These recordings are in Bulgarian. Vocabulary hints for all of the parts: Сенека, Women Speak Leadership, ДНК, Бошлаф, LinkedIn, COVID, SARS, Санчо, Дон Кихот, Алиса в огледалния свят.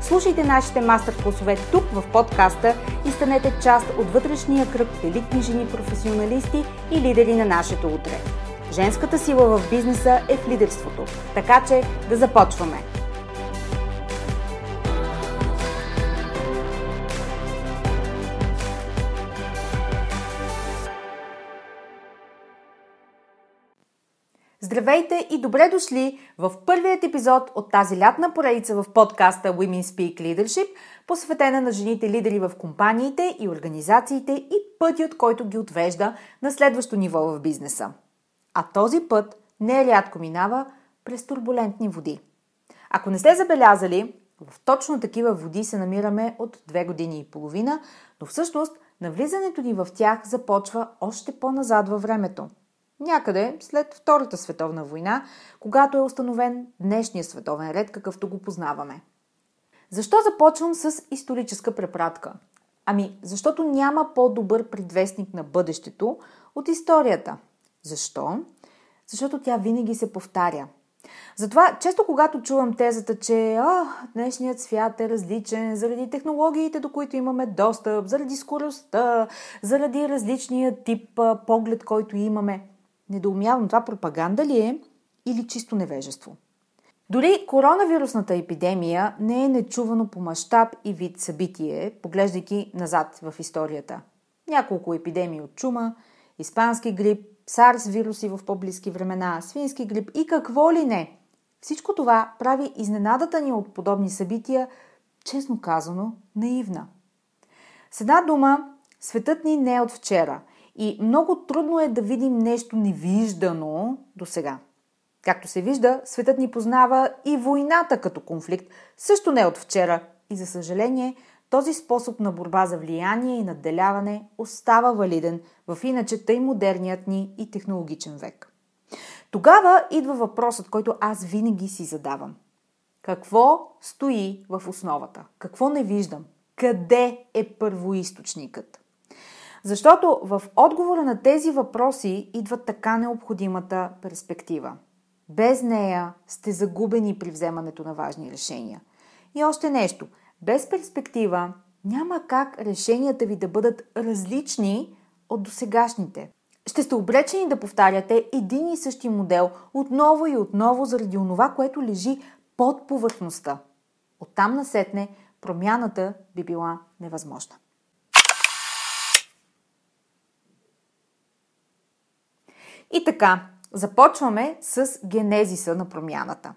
Слушайте нашите мастер-класове тук в подкаста и станете част от вътрешния кръг от елитни жени, професионалисти и лидери на нашето утре. Женската сила в бизнеса е в лидерството, така че да започваме! Здравейте и добре дошли в първият епизод от тази лятна поредица в подкаста Women Speak Leadership, посветена на жените лидери в компаниите и организациите и пътят, който ги отвежда на следващо ниво в бизнеса. А този път нерядко минава през турбулентни води. Ако не сте забелязали, в точно такива води се намираме от 2 години и половина, но всъщност навлизането ни в тях започва още по-назад във времето. Някъде след Втората световна война, когато е установен днешния световен ред, какъвто го познаваме. Защо започвам с историческа препратка? Ами, защото няма по-добър предвестник на бъдещето от историята. Защо? Защото тя винаги се повтаря. Затова, често когато чувам тезата, че днешният свят е различен заради технологиите, до които имаме достъп, заради скоростта, заради различния тип поглед, който имаме, недоумявам, това пропаганда ли е или чисто невежество? Дори коронавирусната епидемия не е нечувано по мащаб и вид събитие, поглеждайки назад в историята. Няколко епидемии от чума, испански грип, SARS вируси в по-близки времена, свински грип и какво ли не. Всичко това прави изненадата ни от подобни събития, честно казано, наивна. С една дума, светът ни не е от вчера. И много трудно е да видим нещо невиждано до сега. Както се вижда, светът ни познава и войната като конфликт, също не от вчера. И за съжаление, този способ на борба за влияние и надделяване остава валиден в иначе тъй модерният ни и технологичен век. Тогава идва въпросът, който аз винаги си задавам. Какво стои в основата? Какво не виждам? Къде е първоизточникът? Защото в отговора на тези въпроси идва така необходимата перспектива. Без нея сте загубени при вземането на важни решения. И още нещо. Без перспектива няма как решенията ви да бъдат различни от досегашните. Ще сте обречени да повтаряте един и същи модел отново и отново заради онова, което лежи под повърхността. Оттам насетне промяната би била невъзможна. И така, започваме с генезиса на промяната.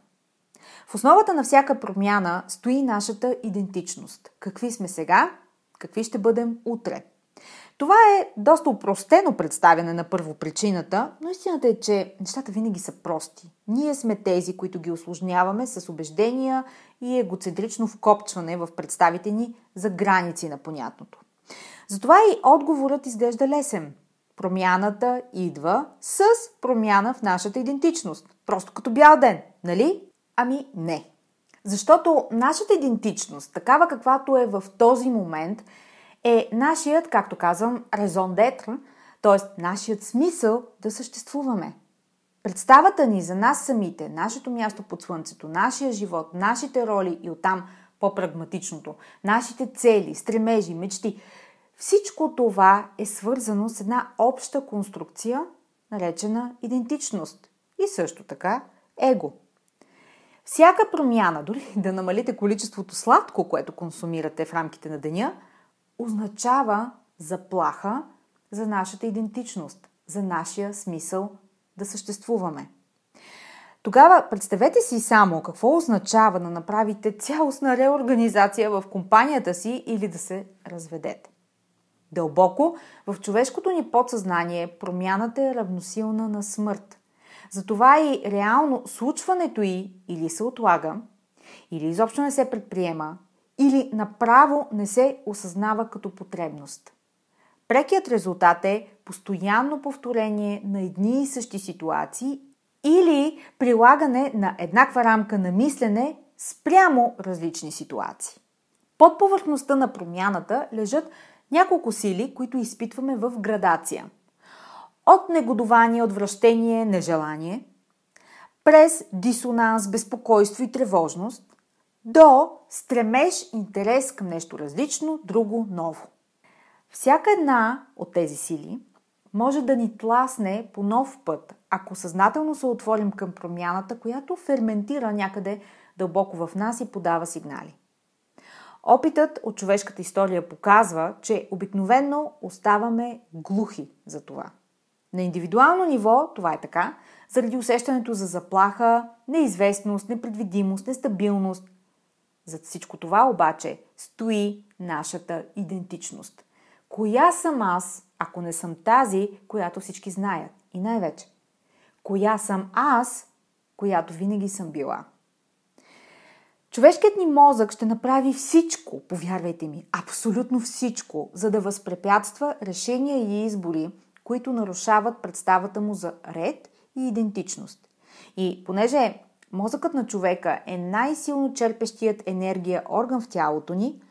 В основата на всяка промяна стои нашата идентичност. Какви сме сега, какви ще бъдем утре. Това е доста упростено представяне на първопричината, но истината е, че нещата винаги са прости. Ние сме тези, които ги усложняваме с убеждения и егоцентрично вкопчване в представите ни за граници на понятното. Затова и отговорът изглежда лесен. Промяната идва с промяна в нашата идентичност. Просто като бял ден, нали? Ами не. Защото нашата идентичност, такава каквато е в този момент, е нашият, както казвам, raison d'être, т.е. нашият смисъл да съществуваме. Представата ни за нас самите, нашето място под слънцето, нашия живот, нашите роли и оттам по-прагматичното, нашите цели, стремежи, мечти – всичко това е свързано с една обща конструкция, наречена идентичност и също така его. Всяка промяна, дори да намалите количеството сладко, което консумирате в рамките на деня, означава заплаха за нашата идентичност, за нашия смисъл да съществуваме. Тогава представете си само какво означава да направите цялостна реорганизация в компанията си или да се разведете. Дълбоко в човешкото ни подсъзнание промяната е равносилна на смърт. Затова и реално случването ѝ или се отлага, или изобщо не се предприема, или направо не се осъзнава като потребност. Прекият резултат е постоянно повторение на едни и същи ситуации или прилагане на еднаква рамка на мислене спрямо различни ситуации. Под повърхността на промяната лежат няколко сили, които изпитваме в градация. От негодование, отвращение, нежелание, през дисонанс, безпокойство и тревожност, до стремеж, интерес към нещо различно, друго, ново. Всяка една от тези сили може да ни тласне по нов път, ако съзнателно се отворим към промяната, която ферментира някъде дълбоко в нас и подава сигнали. Опитът от човешката история показва, че обикновено оставаме глухи за това. На индивидуално ниво това е така, заради усещането за заплаха, неизвестност, непредвидимост, нестабилност. Зад всичко това обаче стои нашата идентичност. Коя съм аз, ако не съм тази, която всички знаят? И най-вече, коя съм аз, която винаги съм била? Човешкият ни мозък ще направи всичко, повярвайте ми, абсолютно всичко, за да възпрепятства решения и избори, които нарушават представата му за ред и идентичност. И понеже мозъкът на човека е най-силно черпещият енергия орган в тялото ни,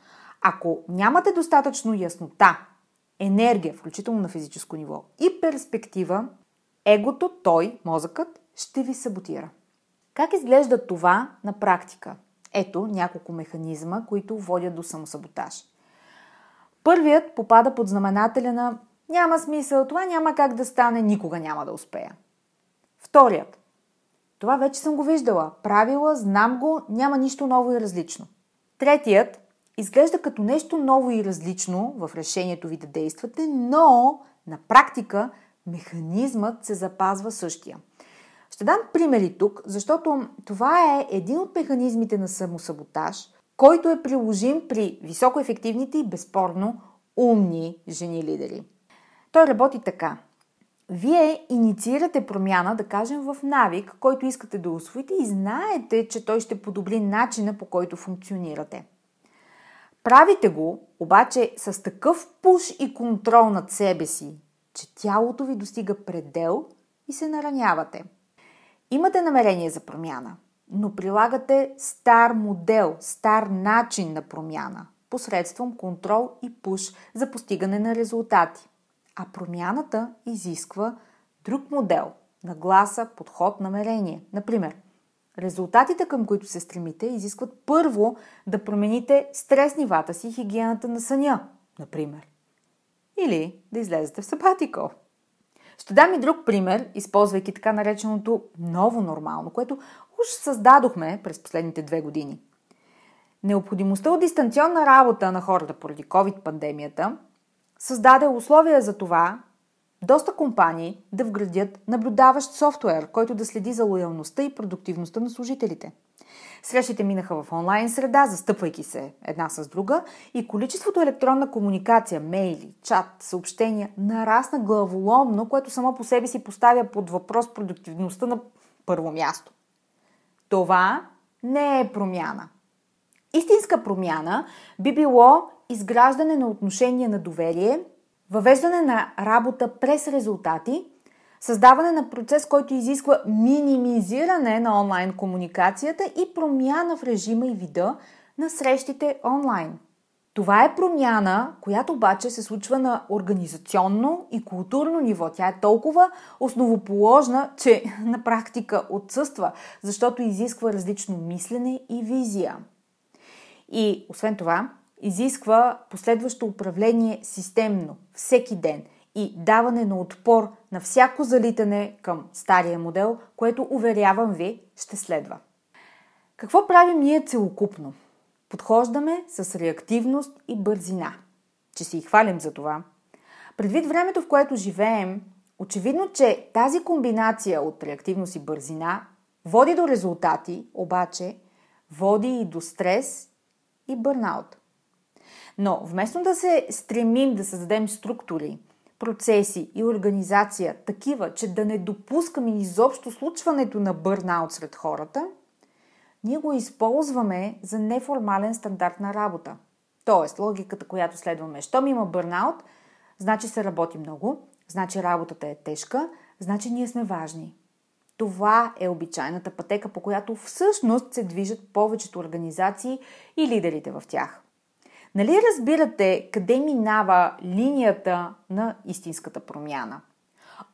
ако нямате достатъчно яснота, енергия, включително на физическо ниво, и перспектива, егото, мозъкът, ще ви саботира. Как изглежда това на практика? Ето няколко механизма, които водят до самосаботаж. Първият попада под знаменателя на няма смисъл, това няма как да стане, никога няма да успея. Вторият. Това вече съм го виждала. Правила, знам го, няма нищо ново и различно. Третият. Изглежда като нещо ново и различно в решението ви да действате, но на практика механизмът се запазва същия. Ще дам примери тук, защото това е един от механизмите на самосаботаж, който е приложим при високоефективните и безспорно умни жени лидери. Той работи така. Вие инициирате промяна, да кажем, в навик, който искате да усвоите и знаете, че той ще подобри начина, по който функционирате. Правите го, обаче, с такъв пуш и контрол над себе си, че тялото ви достига предел и се наранявате. Имате намерение за промяна, но прилагате стар модел, стар начин на промяна, посредством контрол и пуш за постигане на резултати. А промяната изисква друг модел на гласа, подход, намерение. Например, резултатите, към които се стремите, изискват първо да промените стрес нивата си и хигиената на съня, например. Или да излезете в сабатикъл. Ще дам и друг пример, използвайки така нареченото ново нормално, което уж създадохме през последните 2 години. Необходимостта от дистанционна работа на хората поради COVID-пандемията създаде условия за това доста компании да вградят наблюдаващ софтуер, който да следи за лоялността и продуктивността на служителите. Срещите минаха в онлайн среда, застъпвайки се една с друга и количеството електронна комуникация, мейли, чат, съобщения нарасна главоломно, което само по себе си поставя под въпрос продуктивността на първо място. Това не е промяна. Истинска промяна би било изграждане на отношения на доверие, въвеждане на работа през резултати, създаване на процес, който изисква минимизиране на онлайн комуникацията и промяна в режима и вида на срещите онлайн. Това е промяна, която обаче се случва на организационно и културно ниво. Тя е толкова основоположна, че на практика отсъства, защото изисква различно мислене и визия. И освен това, изисква последващо управление системно, всеки ден и даване на отпор на всяко залитане към стария модел, което, уверявам ви, ще следва. Какво правим ние целокупно? Подхождаме с реактивност и бързина. Че си и хвалим за това. Предвид времето, в което живеем, Очевидно, че тази комбинация от реактивност и бързина води до резултати, обаче води и до стрес и бърнаут. Но вместо да се стремим да създадем структури, процеси и организация такива, че да не допускаме изобщо случването на бърнаут сред хората, ние го използваме за неформален стандарт на работа. Тоест, логиката, която следваме, щом има бърнаут, значи се работи много, значи работата е тежка, значи ние сме важни. Това е обичайната пътека, по която всъщност се движат повечето организации и лидерите в тях. Нали разбирате къде минава линията на истинската промяна?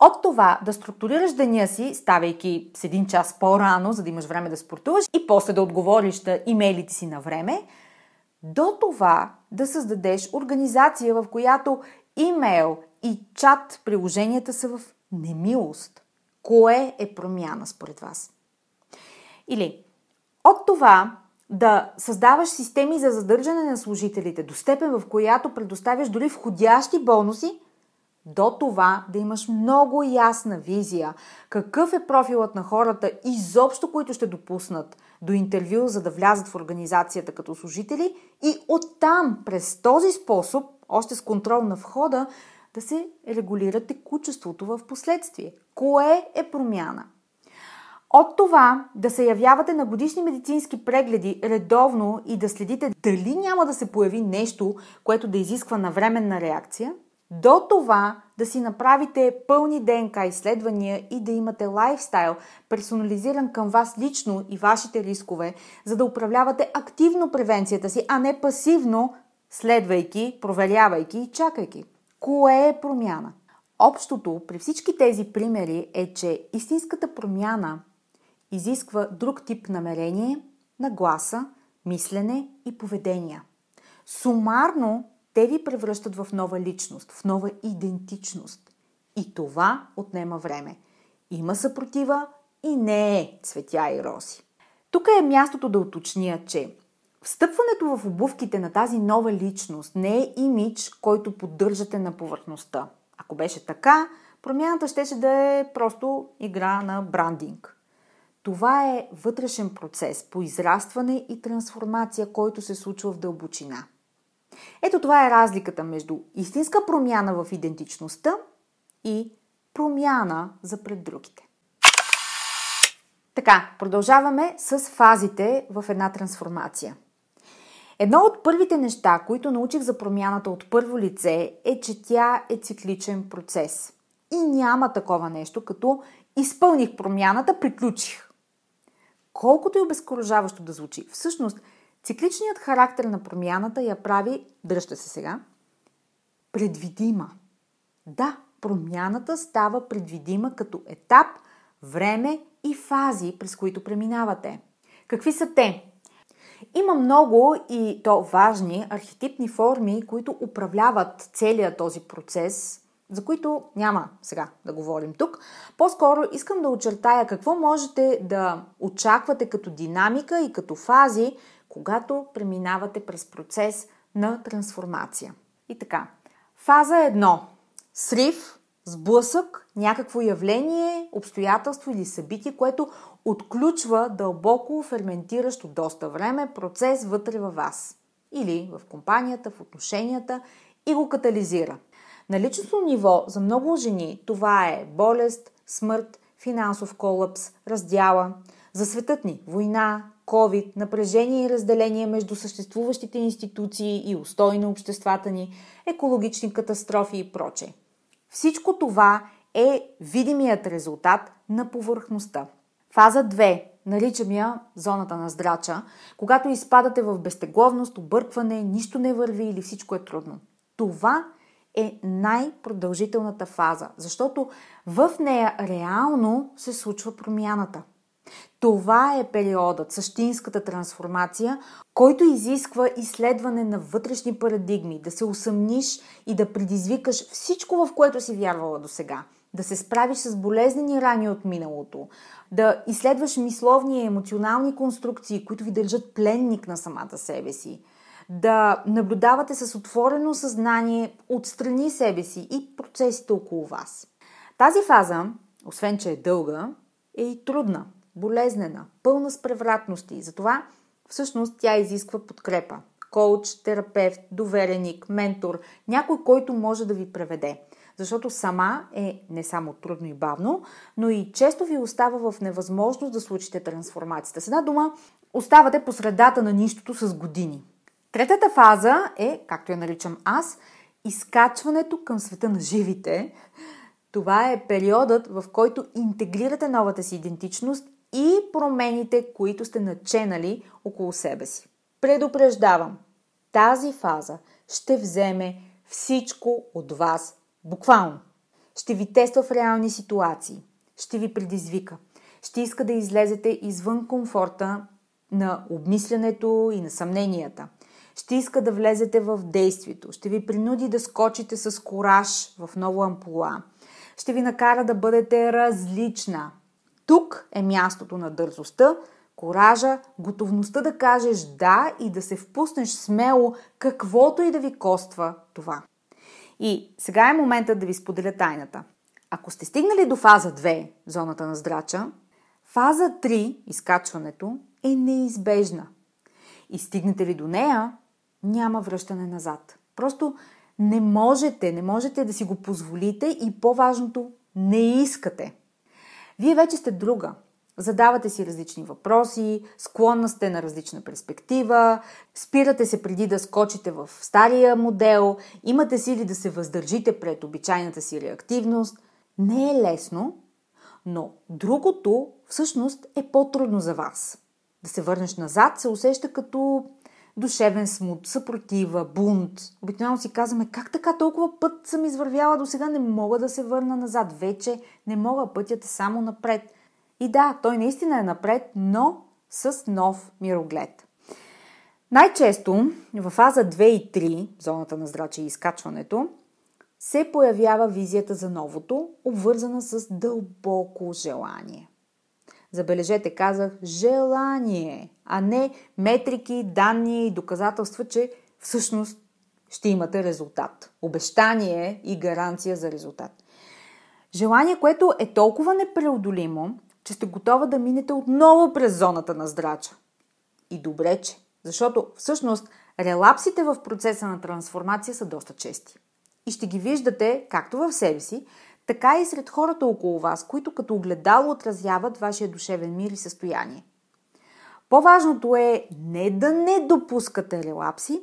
От това да структурираш деня си, ставайки с 1 час по-рано, за да имаш време да спортуваш и после да отговориш на имейлите си на време, до това да създадеш организация, в която имейл и чат приложенията са в немилост. Кое е промяна според вас? Или от това да създаваш системи за задържане на служителите до степен, в която предоставяш дори входящи бонуси, до това да имаш много ясна визия какъв е профилът на хората изобщо, които ще допуснат до интервю, за да влязат в организацията като служители и оттам през този способ, още с контрол на входа, да се регулира текучеството в последствие. Кое е промяна? От това да се явявате на годишни медицински прегледи редовно и да следите дали няма да се появи нещо, което да изисква навременна реакция, до това да си направите пълни ДНК изследвания и да имате лайфстайл, персонализиран към вас лично и вашите рискове, за да управлявате активно превенцията си, а не пасивно, следвайки, проверявайки и чакайки. Кое е промяна? Общото при всички тези примери е, че истинската промяна изисква друг тип намерение, нагласа, мислене и поведения. Сумарно те ви превръщат в нова личност, в нова идентичност. И това отнема време. Има съпротива и не е цветя и рози. Тук е мястото да уточня, че встъпването в обувките на тази нова личност не е имидж, който поддържате на повърхността. Ако беше така, промяната щеше да е просто игра на брандинг. Това е вътрешен процес по израстване и трансформация, който се случва в дълбочина. Ето това е разликата между истинска промяна в идентичността и промяна за пред другите. Така, продължаваме с фазите в една трансформация. Едно от първите неща, които научих за промяната от първо лице, е, че тя е цикличен процес. И няма такова нещо, като изпълних промяната, приключих. Колкото и обезкуражаващо да звучи, всъщност цикличният характер на промяната я прави, дръжте се сега, предвидима. Да, промяната става предвидима като етап, време и фази, през които преминавате. Какви са те? Има много и то важни архетипни форми, които управляват целия този процес, за които няма сега да говорим тук. По-скоро искам да очертая какво можете да очаквате като динамика и като фази, когато преминавате през процес на трансформация. И така, фаза 1. Срив, сблъсък, някакво явление, обстоятелство или събитие, което отключва дълбоко ферментиращо доста време процес вътре във вас или в компанията, в отношенията и го катализира. На личностно ниво за много жени това е болест, смърт, финансов колапс, раздяла, за светът ни война, COVID, напрежение и разделение между съществуващите институции и устой на обществата ни, екологични катастрофи и прочее. Всичко това е видимият резултат на повърхността. Фаза 2, наричам я зоната на здрача, когато изпадате в безтегловност, объркване, нищо не върви или всичко е трудно. Това е най-продължителната фаза, защото в нея реално се случва промяната. Това е периодът, същинската трансформация, който изисква изследване на вътрешни парадигми, да се усъмниш и да предизвикаш всичко, в което си вярвала досега. Да се справиш с болезнени рани от миналото, да изследваш мисловни и емоционални конструкции, които ви държат пленник на самата себе си, да наблюдавате с отворено съзнание отстрани себе си и процесите около вас. Тази фаза, освен че е дълга, е и трудна, болезнена, пълна с превратности. Затова всъщност тя изисква подкрепа. Коуч, терапевт, довереник, ментор, някой, който може да ви преведе. Защото сама е не само трудно и бавно, но и често ви остава в невъзможност да случите трансформацията. С една дума, оставате по средата на нищото с години. Третата фаза е, както я наричам аз, изкачването към света на живите. Това е периодът, в който интегрирате новата си идентичност и промените, които сте наченали около себе си. Предупреждавам, тази фаза ще вземе всичко от вас буквално. Ще ви тества в реални ситуации, ще ви предизвика, ще иска да излезете извън комфорта на обмислянето и на съмненията. Ще иска да влезете в действието, ще ви принуди да скочите с кураж в нова амплоа. Ще ви накара да бъдете различна. Тук е мястото на дързостта, коража, готовността да кажеш да и да се впуснеш смело, каквото и да ви коства това. И сега е моментът да ви споделя тайната. Ако сте стигнали до фаза 2, зоната на здрача, фаза 3, изкачването, е неизбежна. И стигнете ли до нея, няма връщане назад. Просто не можете да си го позволите и по-важното, не искате. Вие вече сте друга. Задавате си различни въпроси, склонна сте на различна перспектива, спирате се преди да скочите в стария модел, имате сили да се въздържите пред обичайната си реактивност. Не е лесно, но другото всъщност е по-трудно за вас. Да се върнеш назад се усеща като душевен смут, съпротива, бунт. Обикновено си казваме, как така толкова път съм извървяла до сега, не мога да се върна назад. Вече не мога, пътят е само напред. И да, той наистина е напред, но с нов мироглед. Най-често в фаза 2 и 3, зоната на здрача и изкачването, се появява визията за новото, обвързана с дълбоко желание. Забележете, казах желание, а не метрики, данни и доказателства, че всъщност ще имате резултат. Обещание и гаранция за резултат. Желание, което е толкова непреодолимо, че сте готова да минете отново през зоната на здрача. И добре, че. Защото всъщност релапсите в процеса на трансформация са доста чести. И ще ги виждате както в себе си, така и сред хората около вас, които като огледало отразяват вашия душевен мир и състояние. По-важното е не да не допускате релапси,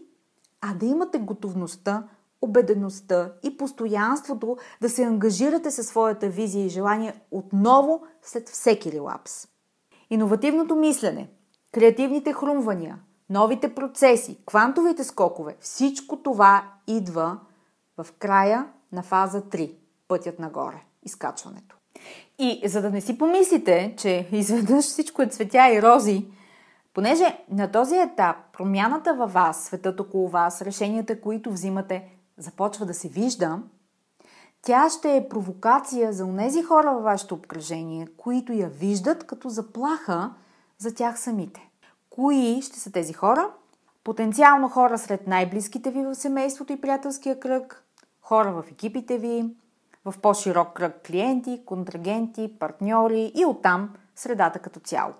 а да имате готовността, убедеността и постоянството да се ангажирате със своята визия и желание отново след всеки релапс. Иновативното мислене, креативните хрумвания, новите процеси, квантовите скокове, всичко това идва в края на фаза 3, пътят нагоре, изкачването. И за да не си помислите, че изведнъж всичко е цветя и рози, понеже на този етап промяната във вас, светът около вас, решенията, които взимате, започва да се вижда, тя ще е провокация за онези хора във вашето обкръжение, които я виждат като заплаха за тях самите. Кои ще са тези хора? Потенциално хора сред най-близките ви в семейството и приятелския кръг, хора в екипите ви, в по-широк кръг клиенти, контрагенти, партньори и оттам средата като цяло.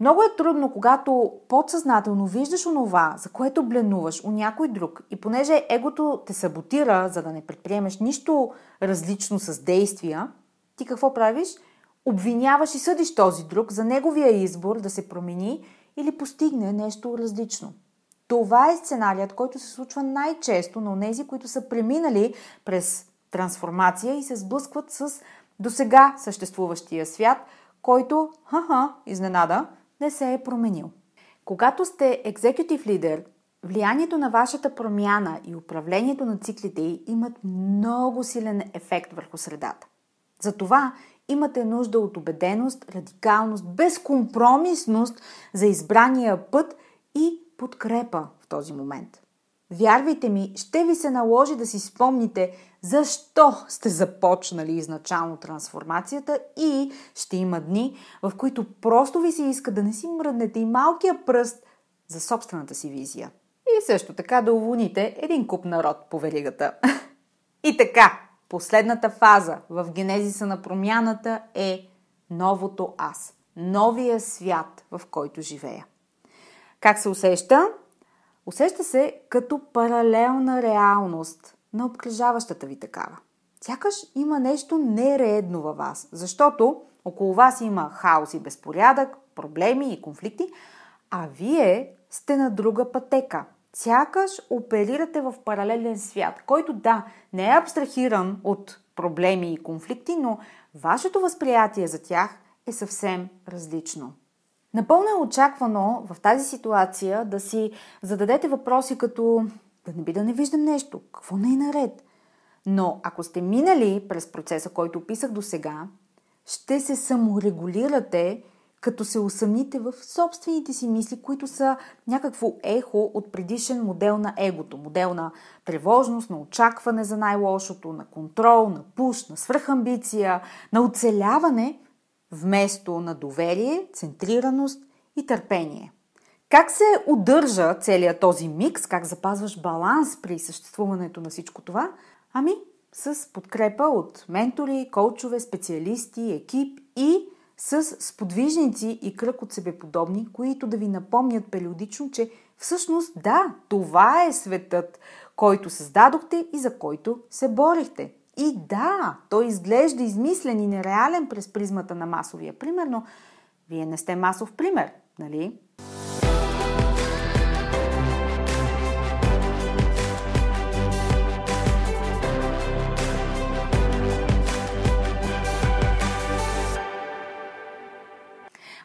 Много е трудно, когато подсъзнателно виждаш онова, за което бленуваш у някой друг и понеже егото те саботира, за да не предприемеш нищо различно с действия, ти какво правиш? Обвиняваш и съдиш този друг за неговия избор да се промени или постигне нещо различно. Това е сценарият, който се случва най-често на онези, които са преминали през трансформация и се сблъскват с досега съществуващия свят, който, изненада, не се е променил. Когато сте екзекютив лидер, влиянието на вашата промяна и управлението на циклите ѝ имат много силен ефект върху средата. Затова имате нужда от убеденост, радикалност, безкомпромисност за избрания път и подкрепа в този момент. Вярвайте ми, ще ви се наложи да си спомните защо сте започнали изначално трансформацията и ще има дни, в които просто ви се иска да не си мръднете и малкия пръст за собствената си визия. И също така да уволните един куп народ по веригата. И така, Последната фаза в генезиса на промяната е новото аз, новия свят, в който живея. Как се усеща? Усеща се като паралелна реалност на обкръжаващата ви такава. Сякаш има нещо нередно във вас, защото около вас има хаос и безпорядък, проблеми и конфликти, а вие сте на друга пътека. Сякаш оперирате в паралелен свят, който да, не е абстрахиран от проблеми и конфликти, но вашето възприятие за тях е съвсем различно. Напълно е очаквано в тази ситуация да си зададете въпроси като да не виждам нещо, какво не е наред. Но ако сте минали през процеса, който описах досега, ще се саморегулирате, като се усъмните в собствените си мисли, които са някакво ехо от предишен модел на егото. Модел на тревожност, на очакване за най-лошото, на контрол, на пуш, на свръхамбиция, на оцеляване, вместо на доверие, центрираност и търпение. Как се удържа целият този микс, как запазваш баланс при съществуването на всичко това? Ами, с подкрепа от ментори, коучове, специалисти, екип и с сподвижници и кръг от себеподобни, които да ви напомнят периодично, че всъщност да, това е светът, който създадохте и за който се борихте. И да, той изглежда измислен и нереален през призмата на масовия пример, но вие не сте масов пример, нали?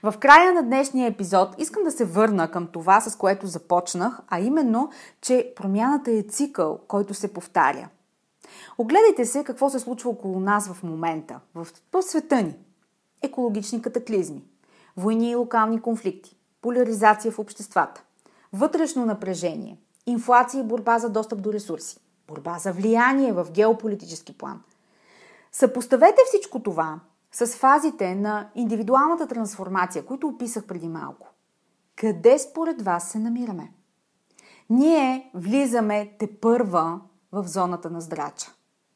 В края на днешния епизод искам да се върна към това, с което започнах, а именно, че промяната е цикъл, който се повтаря. Огледайте се какво се случва около нас в момента, в света ни. Екологични катаклизми, войни и локални конфликти, поляризация в обществата, вътрешно напрежение, инфлация и борба за достъп до ресурси, борба за влияние в геополитически план. Съпоставете всичко това с фазите на индивидуалната трансформация, които описах преди малко. Къде според вас се намираме? Ние влизаме тепърва в зоната на здрача.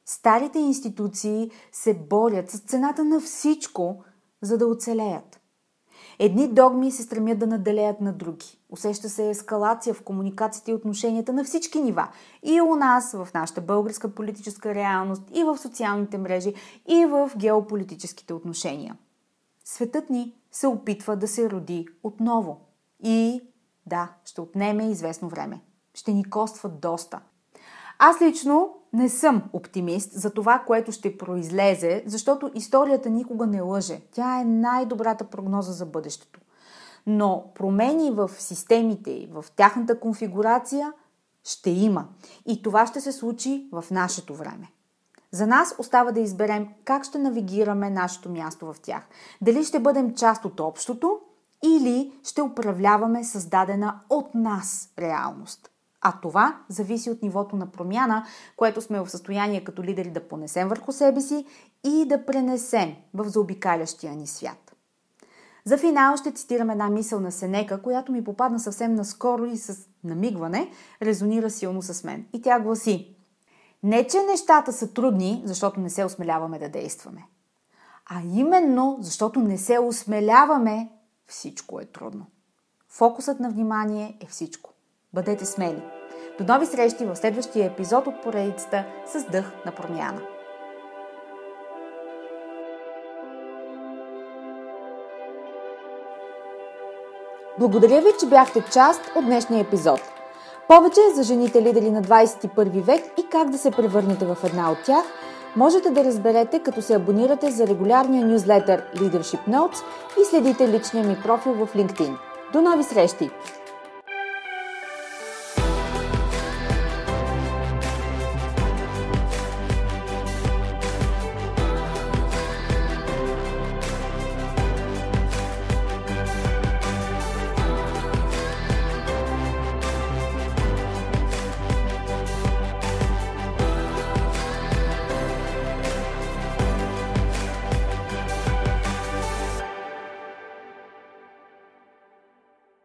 Старите институции се борят с цената на всичко, за да оцелеят. Едни догми се стремят да наделеят на други. Усеща се ескалация в комуникацията и отношенията на всички нива. И у нас, в нашата българска политическа реалност, и в социалните мрежи, и в геополитическите отношения. Светът ни се опитва да се роди отново. И да, ще отнеме известно време. Ще ни коства доста. Аз лично не съм оптимист за това, което ще произлезе, защото историята никога не лъже. Тя е най-добрата прогноза за бъдещето. Но промени в системите, в тяхната конфигурация ще има. И това ще се случи в нашето време. За нас остава да изберем как ще навигираме нашето място в тях. Дали ще бъдем част от общото или ще управляваме създадена от нас реалност. А това зависи от нивото на промяна, което сме в състояние като лидери да понесем върху себе си и да пренесем в заобикалящия ни свят. За финал ще цитирам една мисъл на Сенека, която ми попадна съвсем наскоро и с намигване резонира силно с мен. И тя гласи: не, че нещата са трудни, защото не се осмеляваме да действаме. А именно, защото не се осмеляваме, всичко е трудно. Фокусът на внимание е всичко. Бъдете смели! До нови срещи в следващия епизод от поредицата с дъх на промяна. Благодаря ви, че бяхте част от днешния епизод. Повече за жените лидери на 21 век и как да се превърнете в една от тях, можете да разберете, като се абонирате за регулярния нюзлетър Leadership Notes и следите личния ми профил в LinkedIn. До нови срещи!